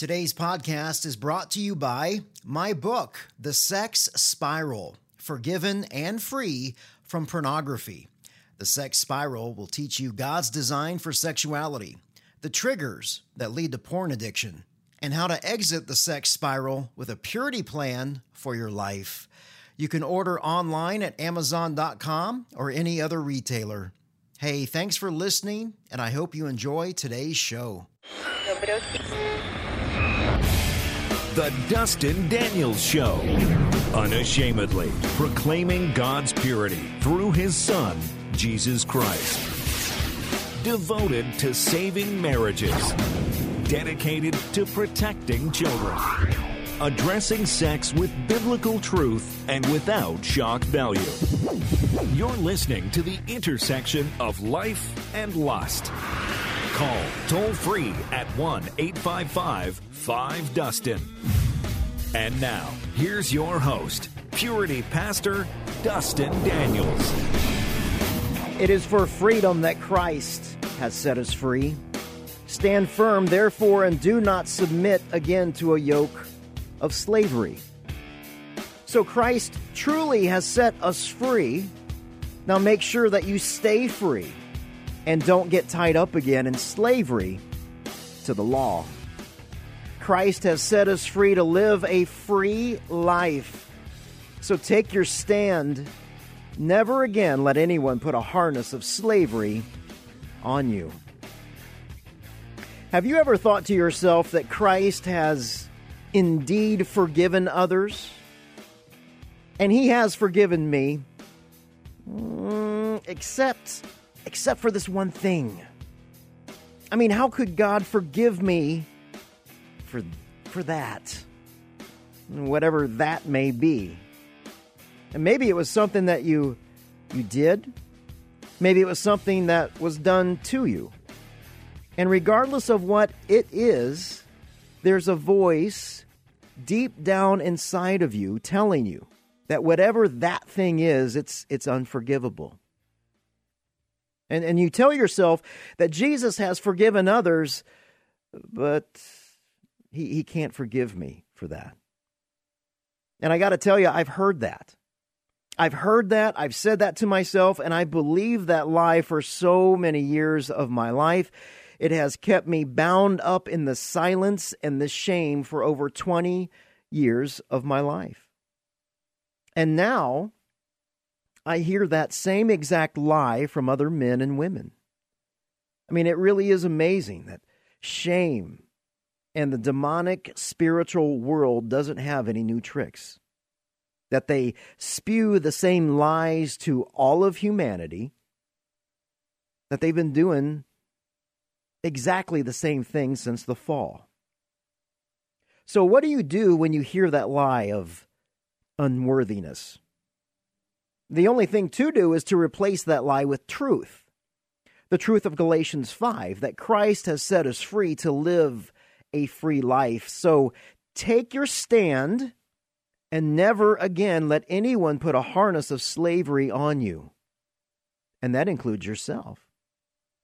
Today's podcast is brought to you by my book, The Sex Spiral, Forgiven and Free from Pornography. The Sex Spiral will teach you God's design for sexuality, the triggers that lead to porn addiction, and how to exit the sex spiral with a purity plan for your life. You can order online at Amazon.com or any other retailer. Hey, thanks for listening, and I hope you enjoy today's show. The Dustin Daniels Show, unashamedly proclaiming God's purity through His Son, Jesus Christ. Devoted to saving marriages. Dedicated to protecting children. Addressing sex with biblical truth and without shock value. You're listening to the intersection of life and lust. Call toll-free at 1-855-5-DUSTIN. And now, here's your host, Purity Pastor Dustin Daniels. It is for freedom that Christ has set us free. Stand firm, therefore, and do not submit again to a yoke of slavery. So Christ truly has set us free. Now make sure that you stay free and don't get tied up again in slavery to the law. Christ has set us free to live a free life. So take your stand. Never again let anyone put a harness of slavery on you. Have you ever thought to yourself that Christ has indeed forgiven others? And He has forgiven me, except for this one thing. I mean, how could God forgive me for that? Whatever that may be. And maybe it was something that you did. Maybe it was something that was done to you. And regardless of what it is, there's a voice deep down inside of you telling you that whatever that thing is, it's unforgivable. And you tell yourself that Jesus has forgiven others, but he can't forgive me for that. And I got to tell you, I've heard that. I've said that to myself, and I believed that lie for so many years of my life. It has kept me bound up in the silence and the shame for over 20 years of my life. And now I hear that same exact lie from other men and women. I mean, it really is amazing that shame and the demonic spiritual world doesn't have any new tricks. That they spew the same lies to all of humanity. That they've been doing exactly the same thing since the fall. So what do you do when you hear that lie of unworthiness? The only thing to do is to replace that lie with truth. The truth of Galatians 5, that Christ has set us free to live a free life. So take your stand and never again let anyone put a harness of slavery on you. And that includes yourself.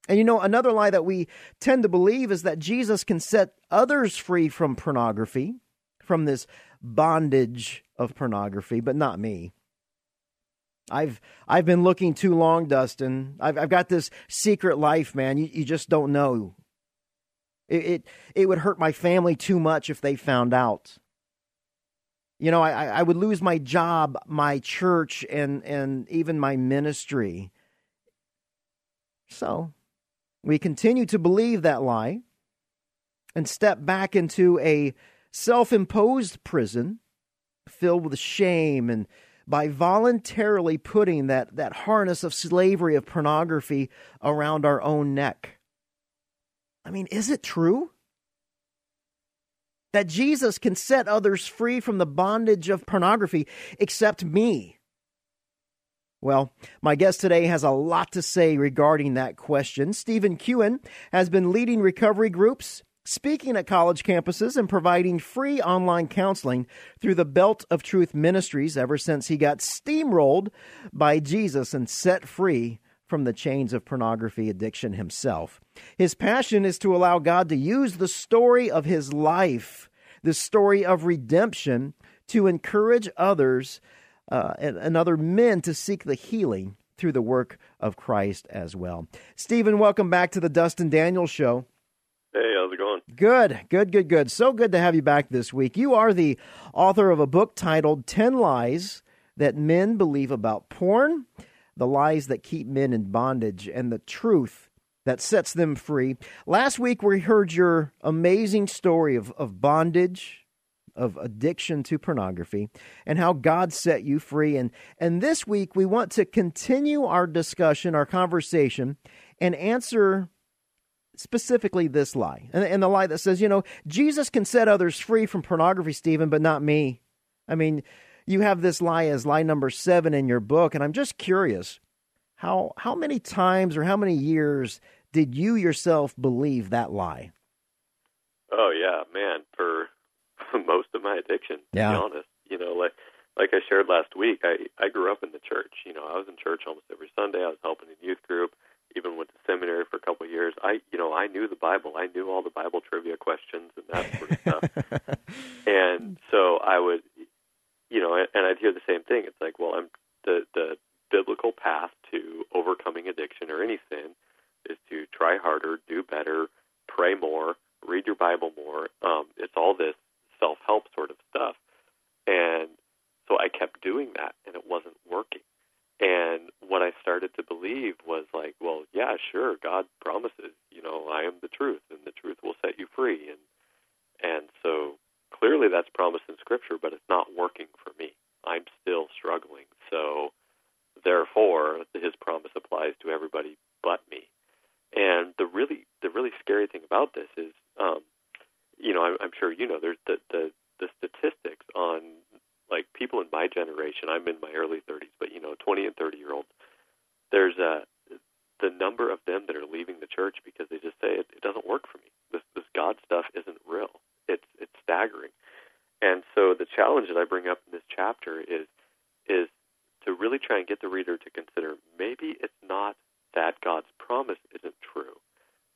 And you know, another lie that we tend to believe is that Jesus can set others free from pornography, from this bondage of pornography, but not me. I've been looking too long, Dustin. I've got this secret life, man. You just don't know. It would hurt my family too much if they found out. You know, I would lose my job, my church, and even my ministry. So we continue to believe that lie and step back into a self-imposed prison filled with shame, and by voluntarily putting that harness of slavery, of pornography around our own neck. I mean, is it true that Jesus can set others free from the bondage of pornography except me? Well, my guest today has a lot to say regarding that question. Stephen Kuhn has been leading recovery groups, speaking at college campuses, and providing free online counseling through the Belt of Truth Ministries ever since he got steamrolled by Jesus and set free from the chains of pornography addiction himself. His passion is to allow God to use the story of his life, the story of redemption, to encourage others and other men to seek the healing through the work of Christ as well. Stephen, welcome back to the Dustin Daniels Show. Hey, how's it going? Good. So good to have you back this week. You are the author of a book titled 10 Lies That Men Believe About Porn, the lies that keep men in bondage, and the truth that sets them free. Last week, we heard your amazing story of bondage, of addiction to pornography, and how God set you free. And this week, we want to continue our discussion, our conversation, and answer specifically this lie. And the lie that says, you know, Jesus can set others free from pornography, Stephen, but not me. I mean, you have this lie as lie number 7 in your book, and I'm just curious, how many times or how many years did you yourself believe that lie? Oh, yeah, man, for most of my addiction, to be honest. You know, like I shared last week, I grew up in the church. You know, I was in church almost every Sunday. I was helping in youth group, even went to seminary for a couple of years. I knew the Bible. I knew all the Bible trivia questions and that sort of stuff. And so I would... You know, and I'd hear the same thing. It's like, well, the biblical path to overcoming addiction or any sin is to try harder, do better, pray more, read your Bible more. It's all this self-help sort of stuff. And so I kept doing that, and it wasn't working. And what I started to believe was like, well, yeah, sure, God promises, you know, I am the truth, and the truth will set you free. And so... clearly that's promised in Scripture, but it's not working for me. I'm still struggling. So, therefore, his promise applies to everybody but me. And the really scary thing about this is, you know, I'm sure you know, there's the statistics on, like, people in my generation. I'm in my early 30s, but, you know, 20 and 30-year-olds, there's the number of them that are leaving the church because they just say, it doesn't work for me. This God stuff isn't real. It's staggering. And so the challenge that I bring up in this chapter is to really try and get the reader to consider maybe it's not that God's promise isn't true,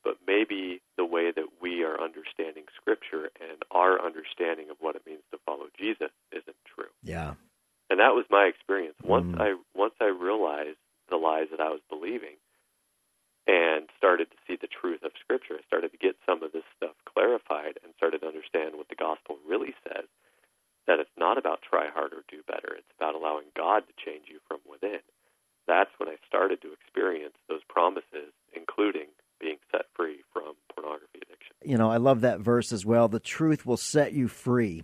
but maybe the way that we are understanding Scripture and our understanding of what it means to follow Jesus isn't true. Yeah. And that was my experience. Once I realized the lies that I was believing and started to see the truth of Scripture, I started to get some of this stuff clarified and started to understand what the gospel really says, that it's not about try harder, do better. It's about allowing God to change you from within. That's when I started to experience those promises, including being set free from pornography addiction. You know, I love that verse as well. The truth will set you free.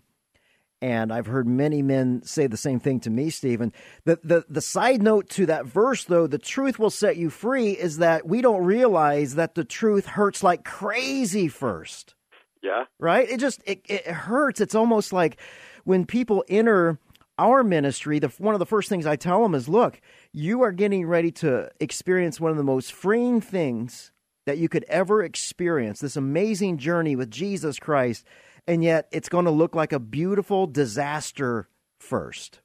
And I've heard many men say the same thing to me, Stephen. The side note to that verse, though, the truth will set you free, is that we don't realize that the truth hurts like crazy first. Yeah. Right? It hurts. It's almost like when people enter our ministry, one of the first things I tell them is, look, you are getting ready to experience one of the most freeing things that you could ever experience, this amazing journey with Jesus Christ. And yet it's going to look like a beautiful disaster first.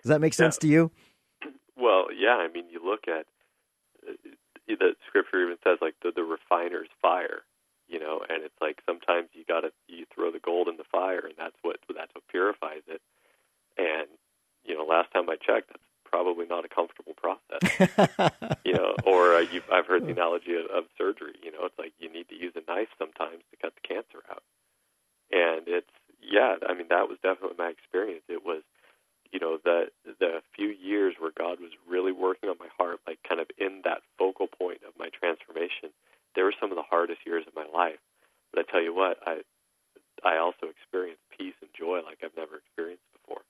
Does that make sense to you? Well, yeah. I mean, you look at the Scripture even says, like, the refiner's fire, you know, and it's like sometimes you throw the gold in the fire, and that's what purifies it. And, you know, last time I checked, that's probably not a comfortable process, you know, or I've heard the analogy of surgery. You know, it's like you need to use a knife sometimes to cut the cancer out. And I mean, that was definitely my experience. It was, you know, the few years where God was really working on my heart, like kind of in that focal point of my transformation, they were some of the hardest years of my life. But I tell you what, I also experienced peace and joy like I've never experienced before.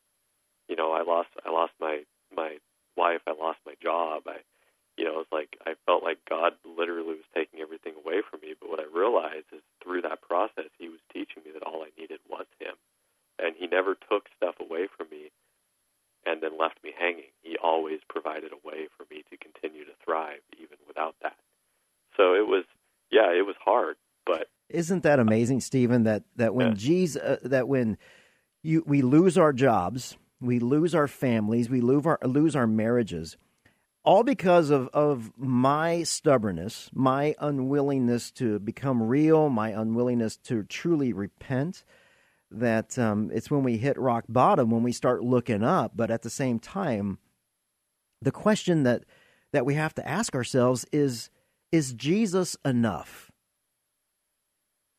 You know, I lost my wife, I lost my job. I felt like God literally was taking everything away from me. But what I realized is through that process, he was teaching me that all I needed was him. And he never took stuff away from me and then left me hanging. He always provided a way for me to continue to thrive even without that. So it was hard, but... Isn't that amazing, Stephen, that when we lose our jobs... We lose our families, we lose our marriages, all because of my stubbornness, my unwillingness to become real, my unwillingness to truly repent, that it's when we hit rock bottom, when we start looking up. But at the same time, the question that we have to ask ourselves is Jesus enough?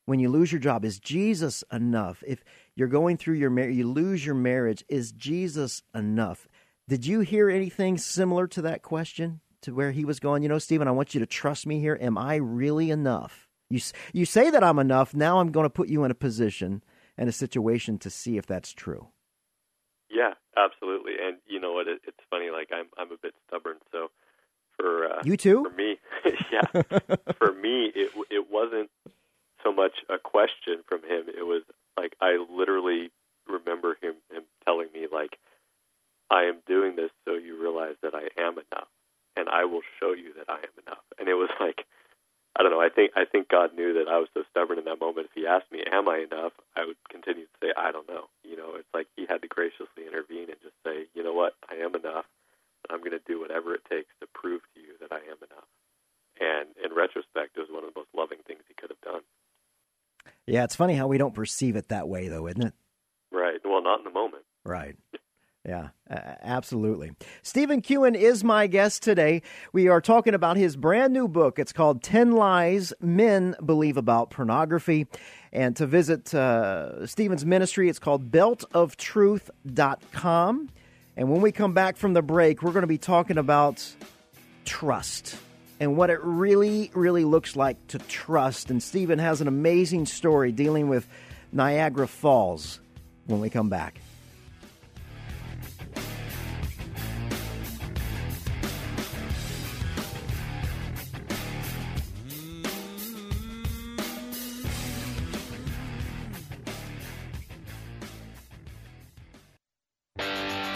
When you lose your job, is Jesus enough? If you're going through your marriage, you lose your marriage, is Jesus enough? Did you hear anything similar to that question, to where he was going, you know, Stephen, I want you to trust me here. Am I really enough? You say that I'm enough. Now I'm going to put you in a position and a situation to see if that's true. Yeah, absolutely. And you know what? It's funny, like I'm a bit stubborn, so for you too? For me, yeah. For me, it wasn't so much a question from him. It was like I literally remember him telling me, like, I am doing this so you realize that I am enough, and I will show you that I am enough. And it was like, I don't know, I think God knew that I was so stubborn in that moment. If he asked me, am I enough, I would continue to say, I don't know. You know, it's like he had to graciously intervene and just say, you know what, I am enough, and I'm going to do whatever it takes to prove to you that I am enough. And in retrospect, it was one of the most loving things he could have done. Yeah, it's funny how we don't perceive it that way, though, isn't it? Right. Well, not in the moment. Right. Yeah, absolutely. Stephen Kuhn is my guest today. We are talking about his brand new book. It's called 10 Lies Men Believe About Pornography. And to visit Stephen's ministry, it's called beltoftruth.com. And when we come back from the break, we're going to be talking about trust and what it really, really looks like to trust. And Stephen has an amazing story dealing with Niagara Falls when we come back.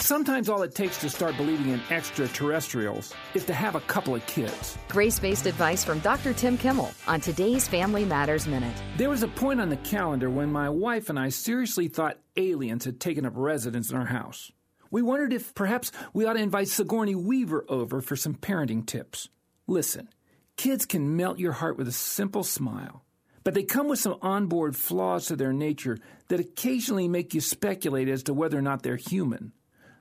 Sometimes all it takes to start believing in extraterrestrials is to have a couple of kids. Grace-based advice from Dr. Tim Kimmel on today's Family Matters Minute. There was a point on the calendar when my wife and I seriously thought aliens had taken up residence in our house. We wondered if perhaps we ought to invite Sigourney Weaver over for some parenting tips. Listen, kids can melt your heart with a simple smile, but they come with some onboard flaws to their nature that occasionally make you speculate as to whether or not they're human.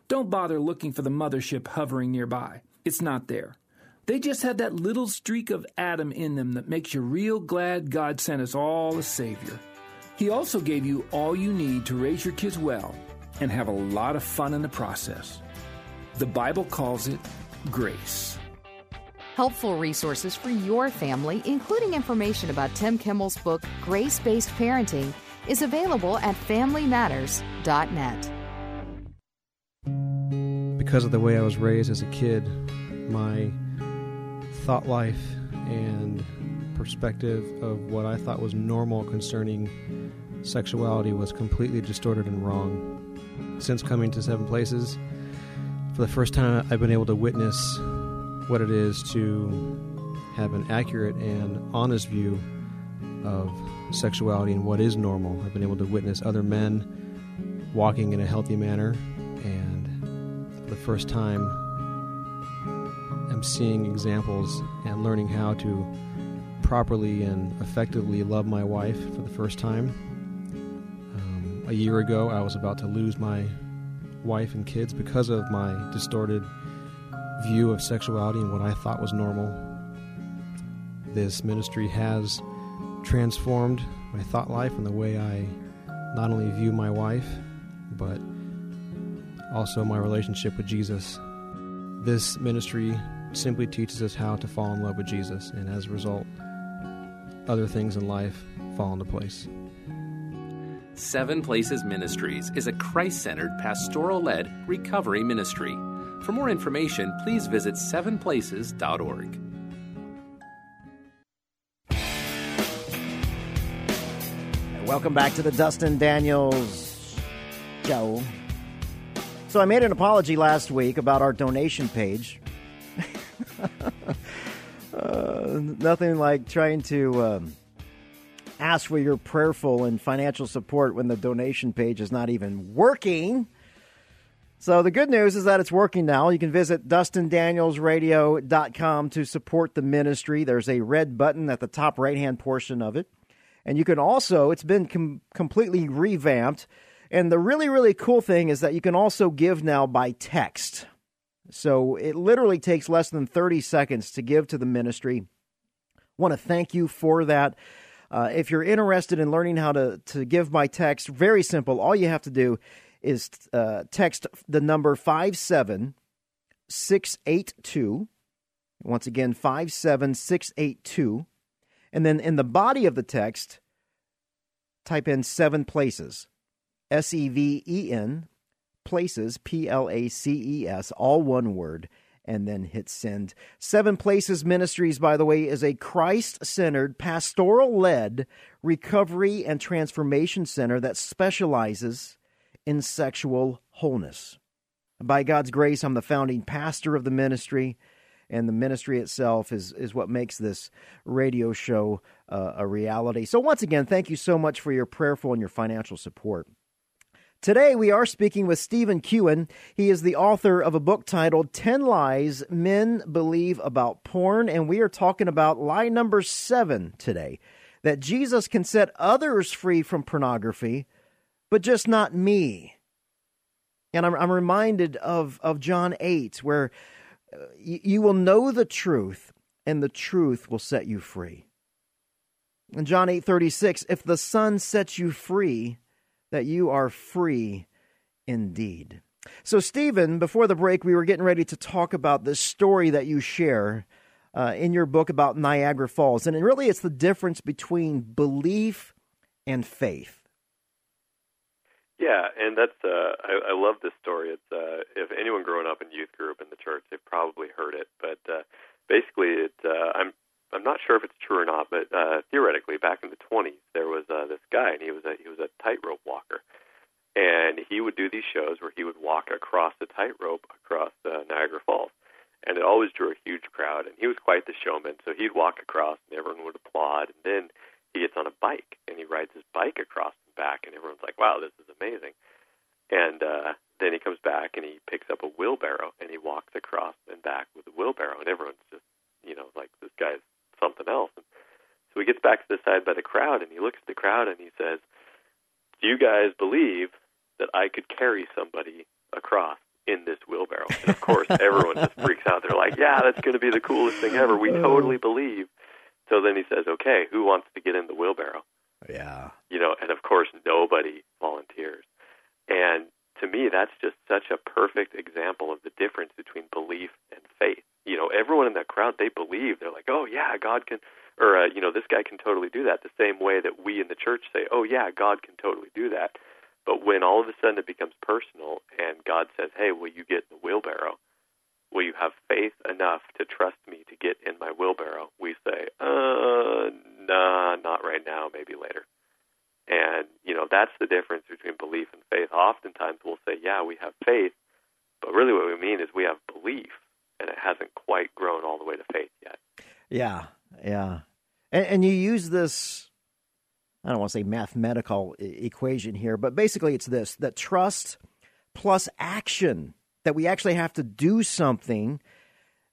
Don't bother looking for the mothership hovering nearby. It's not there. They just have that little streak of Adam in them that makes you real glad God sent us all a Savior. He also gave you all you need to raise your kids well and have a lot of fun in the process. The Bible calls it grace. Helpful resources for your family, including information about Tim Kimmel's book, Grace-Based Parenting, is available at familymatters.net. Because of the way I was raised as a kid, my thought life and perspective of what I thought was normal concerning sexuality was completely distorted and wrong. Since coming to Seven Places, for the first time I've been able to witness what it is to have an accurate and honest view of sexuality and what is normal. I've been able to witness other men walking in a healthy manner, and the first time I'm seeing examples and learning how to properly and effectively love my wife for the first time. A year ago, I was about to lose my wife and kids because of my distorted view of sexuality and what I thought was normal. This ministry has transformed my thought life and the way I not only view my wife, but also my relationship with Jesus. This ministry simply teaches us how to fall in love with Jesus, and as a result, other things in life fall into place. Seven Places Ministries is a Christ-centered, pastoral-led recovery ministry. For more information, please visit sevenplaces.org. Welcome back to the Dustin Daniels Show. So I made an apology last week about our donation page. Nothing like trying to ask for your prayerful and financial support when the donation page is not even working. So the good news is that it's working now. You can visit dustindanielsradio.com to support the ministry. There's a red button at the top right-hand portion of it. And you can also, it's been completely revamped. And the really, really cool thing is that you can also give now by text. So it literally takes less than 30 seconds to give to the ministry. Want to thank you for that. If you're interested in learning how to give by text, very simple. All you have to do is text the number 57682. Once again, 57682. And then in the body of the text, type in 7 places. SEVEN, places, PLACES, all one word, and then hit send. 7 Places Ministries, by the way, is a Christ-centered, pastoral-led recovery and transformation center that specializes in sexual wholeness. By God's grace, I'm the founding pastor of the ministry, and the ministry itself is what makes this radio show a reality. So once again, thank you so much for your prayerful and your financial support. Today, we are speaking with Stephen Kuhn. He is the author of a book titled 10 Lies Men Believe About Porn, and we are talking about lie number 7 today, that Jesus can set others free from pornography, but just not me. And I'm reminded of John 8, where you will know the truth, and the truth will set you free. In John 8:36, if the Son sets you free, that you are free indeed. So, Stephen, before the break, we were getting ready to talk about this story that you share in your book about Niagara Falls. And really, it's the difference between belief and faith. Yeah, and that's I love this story. It's if anyone growing up in youth group in the church, they've probably heard it. But basically, I'm not sure if it's true or not, but theoretically, back in the 20s, there was this guy, and he was a tightrope walker, and he would do these shows where he would walk across the tightrope across Niagara Falls, and it always drew a huge crowd, and he was quite the showman. So he'd walk across, and everyone would applaud, and then he gets on a bike, and he rides his bike across and back, and everyone's like, "Wow, this is amazing!" And then he comes back, and he picks up a wheelbarrow, and he walks across and back with the wheelbarrow, and everyone's just, like, this guy's something else. And so he gets back to the side by the crowd, and he looks at the crowd, and he says, "Do you guys believe that I could carry somebody across in this wheelbarrow?" And of course, everyone just freaks out. They're like, "Yeah, that's going to be the coolest thing ever. We totally believe." So then he says, "Okay, who wants to get in the wheelbarrow?" Yeah. And of course, nobody volunteers. And to me, that's just such a perfect example of the difference between belief and faith. Everyone in that crowd, they believe. They're like, "Oh, yeah, God can," or, "This guy can totally do that," the same way that we in the church say, "Oh, yeah, God can totally do that." But when all of a sudden it becomes personal and God says, "Hey, will you get in the wheelbarrow? Will you have faith enough to trust me to get in my wheelbarrow?" We say, nah, not right now, maybe later. And, that's the difference between belief and faith. Oftentimes we'll say, "Yeah, we have faith," but really what we mean is we have belief, and it hasn't quite grown all the way to faith yet. Yeah. And you use this, I don't want to say mathematical equation here, but basically it's this, that trust plus action, that we actually have to do something,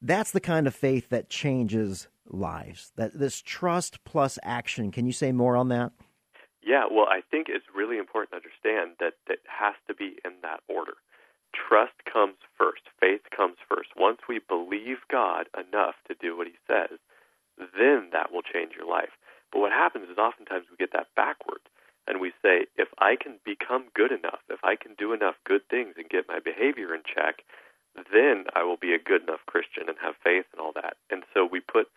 that's the kind of faith that changes lives, that this trust plus action. Can you say more on that? Yeah, well, I think it's really important to understand that it has to be in that order. Trust comes first. Faith comes first. Once we believe God enough to do what he says, then that will change your life. But what happens is oftentimes we get that backwards, and we say, if I can become good enough, if I can do enough good things and get my behavior in check, then I will be a good enough Christian and have faith and all that. And so we put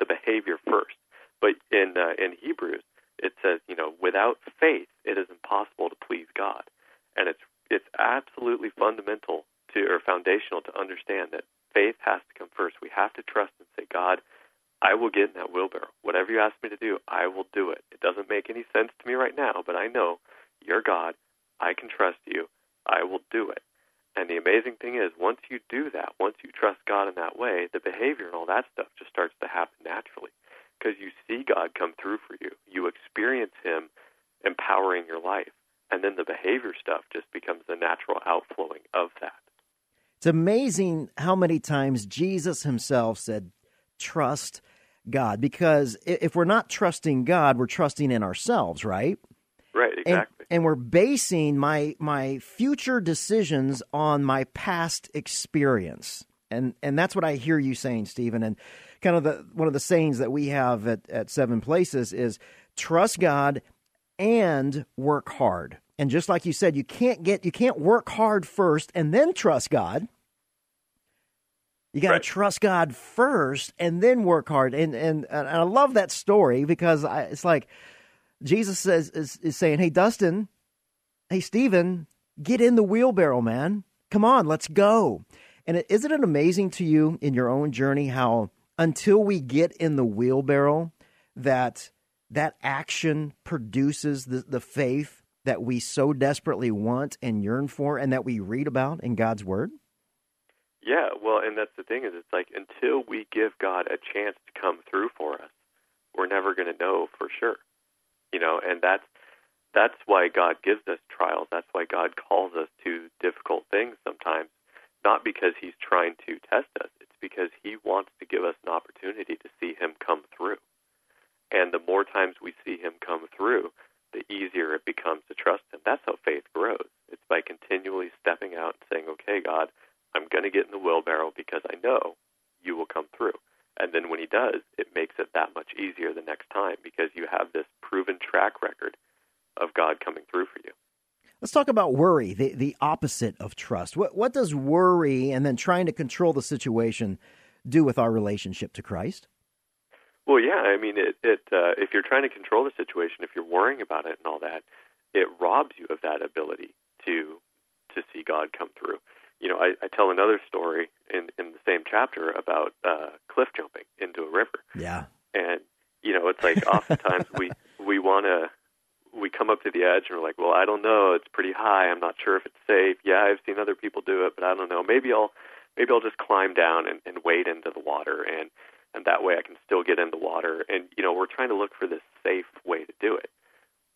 the behavior first. But in Hebrews, it says, without faith, it is impossible to please God. And it's absolutely fundamental to, or foundational to, understand that faith has to come first. We have to trust and say, "God, I will get in that wheelbarrow. Whatever you ask me to do, I will do it. It doesn't make any sense to me right now, but I know you're God. I can trust you. I will do it." And the amazing thing is, once you do that, once you trust God in that way, the behavior and all that stuff just starts to happen naturally, because you see God come through for you. You experience him empowering your life. And then the behavior stuff just becomes the natural outflowing of that. It's amazing how many times Jesus himself said, trust God, because if we're not trusting God, we're trusting in ourselves, right? Right, exactly. And we're basing my future decisions on my past experience. And that's what I hear you saying, Stephen. And kind of one of the sayings that we have at Seven Places is trust God and work hard. And just like you said, you can't work hard first and then trust God. You got to trust God first and then work hard. And I love that story because it's like Jesus is saying, hey, Dustin, hey, Stephen, get in the wheelbarrow, man. Come on, let's go. And isn't it amazing to you in your own journey how until we get in the wheelbarrow, that action produces the faith that we so desperately want and yearn for and that we read about in God's Word? Yeah, well, and that's the thing is it's like until we give God a chance to come through for us, we're never going to know for sure. You know, and that's why God gives us trials. That's why God calls us to difficult things sometimes, not because he's trying to test us. It's because he wants to give us an opportunity to see him come through. And the more times we see him come through, the easier it becomes to trust him. That's how faith grows. It's by continually stepping out and saying, okay, God, I'm going to get in the wheelbarrow because I know you will come through. And then when he does, it makes it that much easier the next time because you have this proven track record of God coming through for you. Let's talk about worry, the opposite of trust. What does worry and then trying to control the situation do with our relationship to Christ? Well, yeah, I mean, if you're trying to control the situation, if you're worrying about it and all that, it robs you of that ability to see God come through. You know, I tell another story in the same chapter about cliff jumping into a river. Yeah. And, you know, it's like oftentimes we come up to the edge and we're like, well, I don't know, it's pretty high, I'm not sure if it's safe. Yeah, I've seen other people do it, but I don't know. Maybe I'll just climb down and wade into the water, and that way I can still get in the water. And, you know, we're trying to look for this safe way to do it.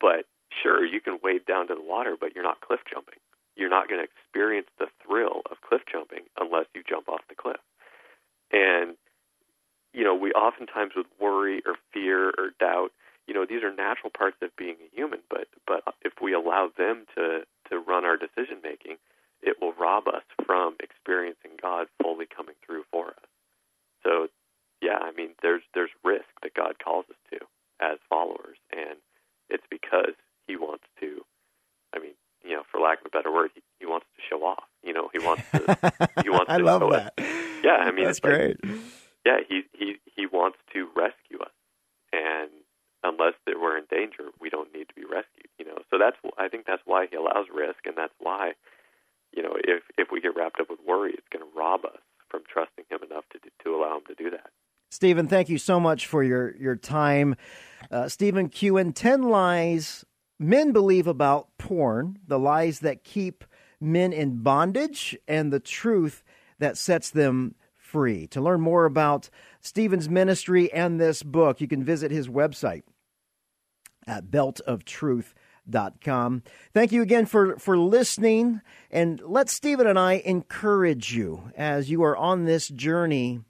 But sure, you can wade down to the water, but you're not cliff jumping. You're not going to experience the thrill of cliff jumping unless you jump off the cliff. And, you know, we oftentimes with worry or fear or doubt, you know, these are natural parts of being a human, but if we allow them to run our decision-making, it will rob us from experiencing God fully coming through for us. So, yeah, I mean, there's risk that God calls us to as followers, and it's because he wants to, I mean, you know, for lack of a better word, he wants to show off. You know, he wants to. I love that. Yeah, I mean, that's great. Like, yeah, he wants to rescue us, and unless that we're in danger, we don't need to be rescued. You know, so I think that's why he allows risk, and that's why, you know, if we get wrapped up with worry, it's going to rob us from trusting him enough to allow him to do that. Stephen, thank you so much for your time. Stephen Kuhn, 10 Lies Men Believe About Porn, the lies that keep men in bondage, and the truth that sets them free. To learn more about Stephen's ministry and this book, you can visit his website at beltoftruth.com. Thank you again for listening, and let Stephen and I encourage you as you are on this journey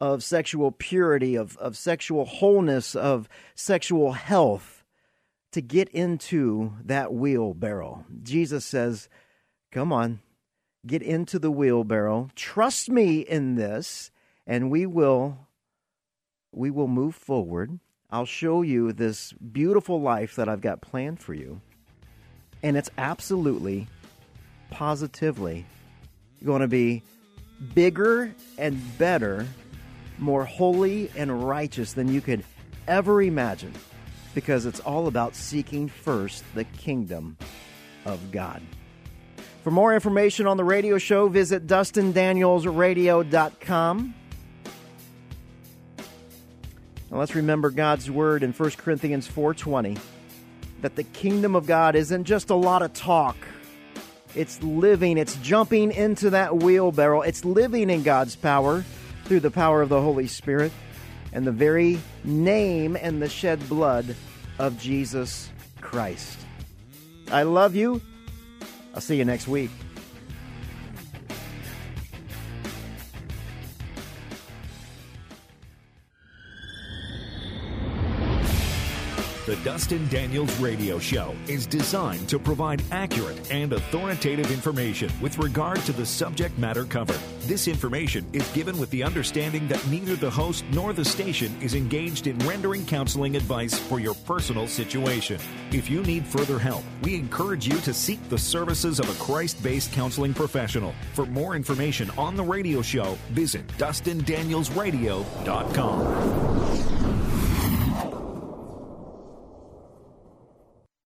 of sexual purity, of sexual wholeness, of sexual health, to get into that wheelbarrow. Jesus says, come on, get into the wheelbarrow. Trust me in this, and we will move forward. I'll show you this beautiful life that I've got planned for you. And it's absolutely, positively going to be bigger and better, more holy and righteous than you could ever imagine, because it's all about seeking first the kingdom of God. For more information on the radio show, visit dustindanielsradio.com. Now let's remember God's word in 1 Corinthians 4:20, that the kingdom of God isn't just a lot of talk. It's living, it's jumping into that wheelbarrow. It's living in God's power through the power of the Holy Spirit and the very name and the shed blood of Jesus Christ. I love you. I'll see you next week. The Dustin Daniels Radio Show is designed to provide accurate and authoritative information with regard to the subject matter covered. This information is given with the understanding that neither the host nor the station is engaged in rendering counseling advice for your personal situation. If you need further help, we encourage you to seek the services of a Christ-based counseling professional. For more information on the radio show, visit DustinDanielsRadio.com.